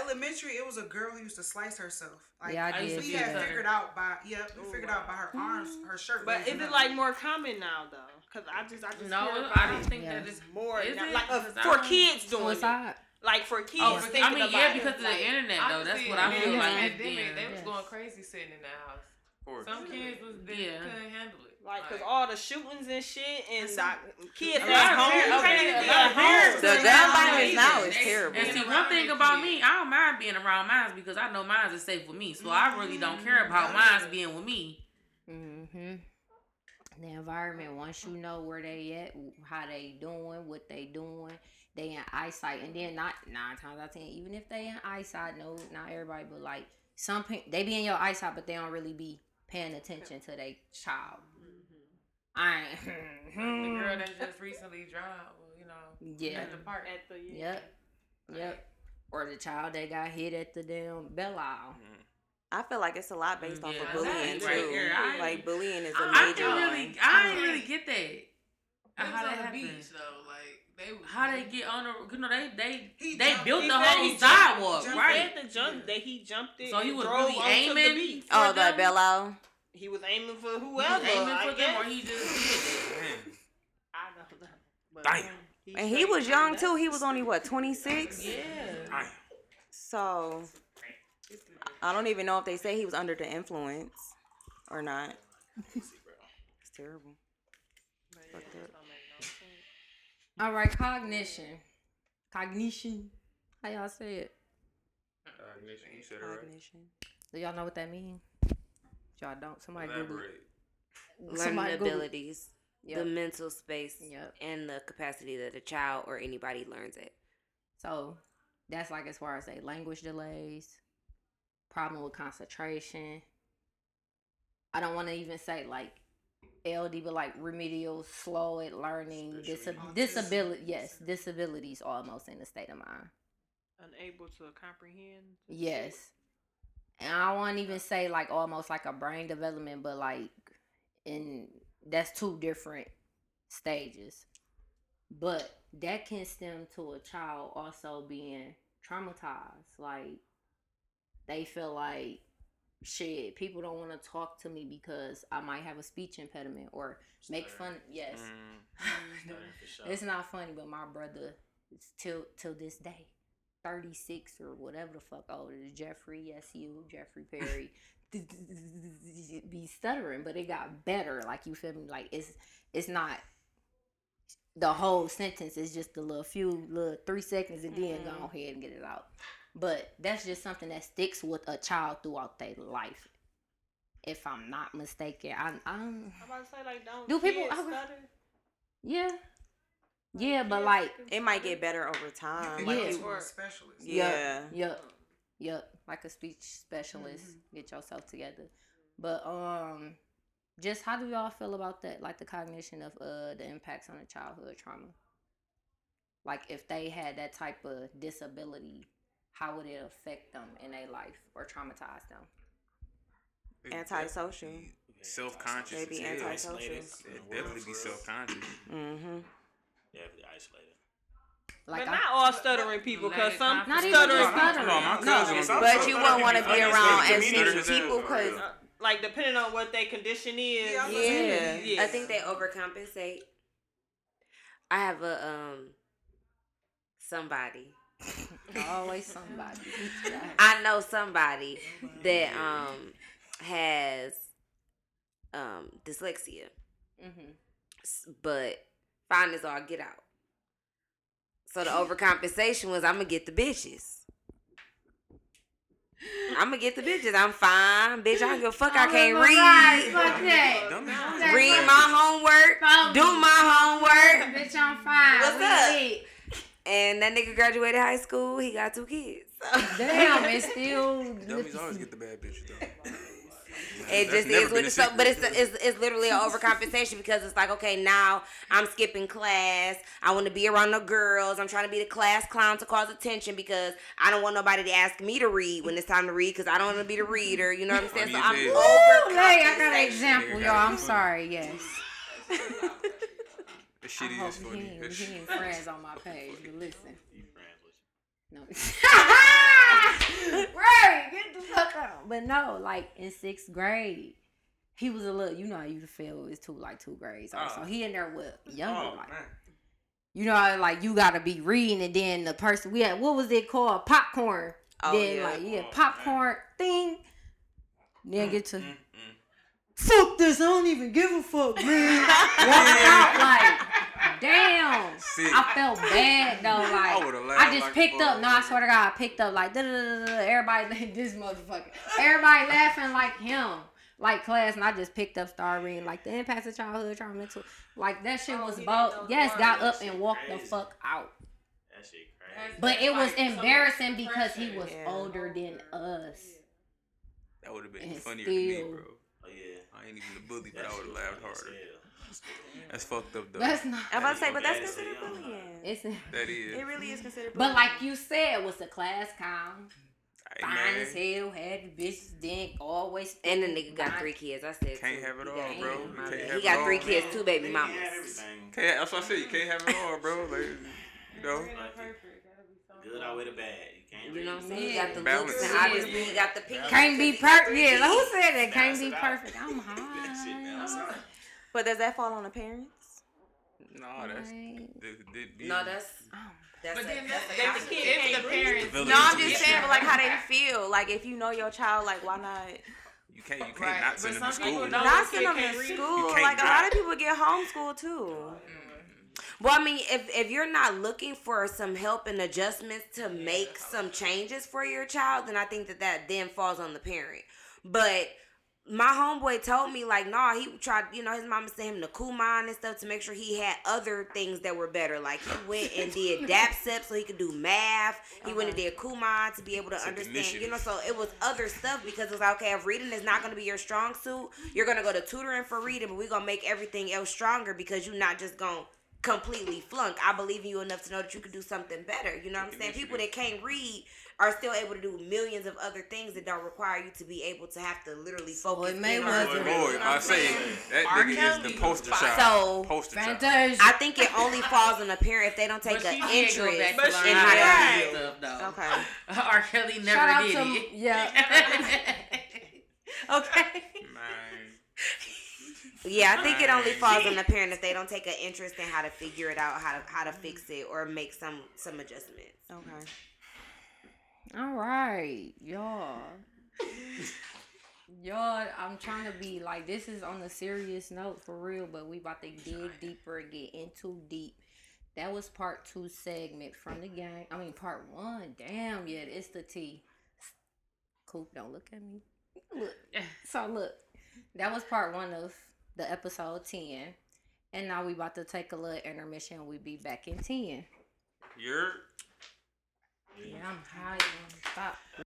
elementary, it was a girl who used to slice herself. Like, yeah, I did. We had her. figured out by yep, Ooh, figured wow. out by her arms, her shirt. But is it like more common now though? Because I just, I just no, I don't think yeah. that it's more is now, it? Like uh, for kids doing it. Like for kids, oh, for, I mean, yeah, because of the internet though. That's what I feel like. They was going crazy sitting in the house. Some kids was didn't couldn't handle it. Like, because like, all the shootings and shit, and kids at home, crazy. The gun violence now is terrible. And see, one thing about me, I don't mind being around mines because I know mines is safe with me. So mm-hmm. I really don't care about mines being with me. Mm-hmm. The environment, once you know where they at, how they doing, what they doing, they in eyesight. And then not nine times out of ten, even if they in eyesight, no, not everybody, but like, some they be in your eyesight, but they don't really be paying attention to their child. I ain't. The girl that just recently dropped, you know, yeah. at the park at the yeah. Yep, yep. Or the child that got hit at the damn Belle Isle. I feel like it's a lot based yeah, off of bullying too. Right here, I, like bullying is a I, major. I really, I didn't really get that. How they on the beach though, like they how they get on the you know they they he they jumped, built the whole sidewalk jumped, right at the jump yeah. that he jumped in. So he was really aiming. Oh, the Belle Isle. He was aiming for whoever. He was aiming for I them, guess. Or he just did it. I don't know. But damn. He and he was young that. Too. He was only what twenty-six. Yeah. Damn. So I don't even know if they say he was under the influence or not. It's terrible. It's fucked up. All right, cognition, cognition. How y'all say it? Cognition. You said it right. Cognition. Do y'all know what that means? Y'all don't. Somebody Google. Learning abilities. yep. the mental space yep. and the capacity that a child or anybody learns it. So that's like as far as they language delays, problem with concentration. I don't want to even say like L D, but like remedial, slow at learning, dis- disability, yes, disabilities almost in the state of mind. Unable to comprehend. Yes. And I won't even say like almost like a brain development, but like in that's two different stages. But that can stem to a child also being traumatized. Like they feel like, shit, people don't want to talk to me because I might have a speech impediment or Stutter. make fun. Yes. Mm. Sure. It's not funny, but my brother till till this day, thirty-six or whatever the fuck older, Jeffrey, yes, you, Jeffrey Perry, be stuttering, but it got better. Like, you feel me? Like, it's it's not the whole sentence. It's just the little few, little three seconds and then mm-hmm. go ahead and get it out. But that's just something that sticks with a child throughout their life. If I'm not mistaken, I, I'm. I'm about to say, like, don't do people stutter? Yeah. Yeah, but yeah, like it might get better over time. Yeah. Like a specialist. Yeah. Yep. Yep. Yep. Like a speech specialist. Mm-hmm. Get yourself together. But um just how do y'all feel about that? Like the cognition of uh the impacts on the childhood trauma? Like if they had that type of disability, how would it affect them in their life or traumatize them? It, antisocial. Self-conscious. They'd be antisocial. It'd definitely be self-conscious. Mm-hmm. Definitely isolated. Like but I, not all stuttering people, because some stuttering people. No, no, some but you wouldn't want to be around as many people, because uh, like depending on what their condition is. Yeah, yeah. yeah, I think they overcompensate. I have a um somebody. Always somebody. I know somebody that um has um dyslexia, mm-hmm. but. Fine as all get out. So the overcompensation was, I'm gonna get the bitches. I'm gonna get the bitches. I'm fine, bitch. I don't give a fuck. I, I can't read. Right. Fuck that. Don't, don't, don't read my homework. Don't do me. my homework. Bitch, I'm fine. What's we up? And that nigga graduated high school. He got two kids. Damn, and still. Dummies always get the bad bitches though. It That's just is with so, but it's, it's it's literally an overcompensation, because it's like, okay, now I'm skipping class. I want to be around the girls. I'm trying to be the class clown to cause attention, because I don't want nobody to ask me to read when it's time to read, because I don't want to be the reader. You know what I'm saying? So I'm overcompensating. Hey, I got an example, y'all. I'm sorry. Yes. The shit is funny. He ain't, he ain't friends on my page. But listen. No. Right, get the fuck out. But no, like in sixth grade, he was a little, you know how you feel, it's two like two grades. Uh, so he in there with younger, oh, like man. You know how like you gotta be reading, and then the person we had, what was it called? Popcorn. Oh, then yeah. like yeah, oh, popcorn man. thing. Then mm, get to mm, mm. fuck this, I don't even give a fuck, man. Walk out like damn. Sick. I felt bad though. Like I, I just like picked up. No, I swear to God, I picked up like da da da da. Everybody like this motherfucker. Everybody laughing like him, like class, and I just picked up, started reading like the impacts of childhood trauma, mental. Like that shit was about. Yes, got up and walked the fuck out. That shit crazy. But it was embarrassing because he was older than us. That would have been funnier to me, bro. Oh yeah. I ain't even a bully, but I would have laughed harder. That's fucked up though. That's not. I'm about to say, but that's considered bullying. It's that is. It really is considered bullying. But like you said, was the class calm? Fine as hell, had the bitches dick always. And the nigga got three kids. I said, can't have it all, bro. He got three kids, two baby mamas. That's what I said. You can't have it all, bro. Like, you know. Good out with a bad. You know what I'm saying? You got the looks, and obviously you got the pink. Can't be perfect. Yeah, like who said that? Can't be perfect. I'm high. But does that fall on the parents? No, that's right. the, the no, that's that's. But a, then that's, that's the kid. It's the parents. No, I'm just saying, but like how they feel. Like if you know your child, like why not? You can't. You can't right. not send them to school. Not send them to school. Like a lot of people get homeschooled too. Well, I mean, if if you're not looking for some help and adjustments to make some changes for your child, then I think that that then falls on the parent. But my homeboy told me, like, nah, he tried, you know, his mama sent him to Kumon and stuff to make sure he had other things that were better. Like, he went and did DAPSEP so he could do math. He went and did Kumon to be able to it's understand, you know, so it was other stuff because it was like, okay, if reading is not going to be your strong suit, you're going to go to tutoring for reading, but we're going to make everything else stronger because you're not just going to completely flunk. I believe in you enough to know that you could do something better. You know what I'm saying? People that can't read are still able to do millions of other things that don't require you to be able to have to literally focus. Boy, May was boy, boy, I say that R. nigga Kelly is the poster child. So, poster child. I think it only falls on a parent if they don't take an interest in higher reading stuff, though. Okay. R. Kelly never Shout did out to, it. Yeah. Okay. Nice. Yeah, I think it only falls on the parent if they don't take an interest in how to figure it out, how to how to fix it, or make some some adjustments. Okay. All right, y'all. Y'all, I'm trying to be like, this is on a serious note for real, but we about to dig deeper and get into deep. That was part two segment from the gang. I mean, part one. Damn, yeah, it's the T. Coop, don't look at me. Look. So look, that was part one of the episode ten, and now we about to take a little intermission. We be back in ten. You're. Yeah, I'm high. Stop.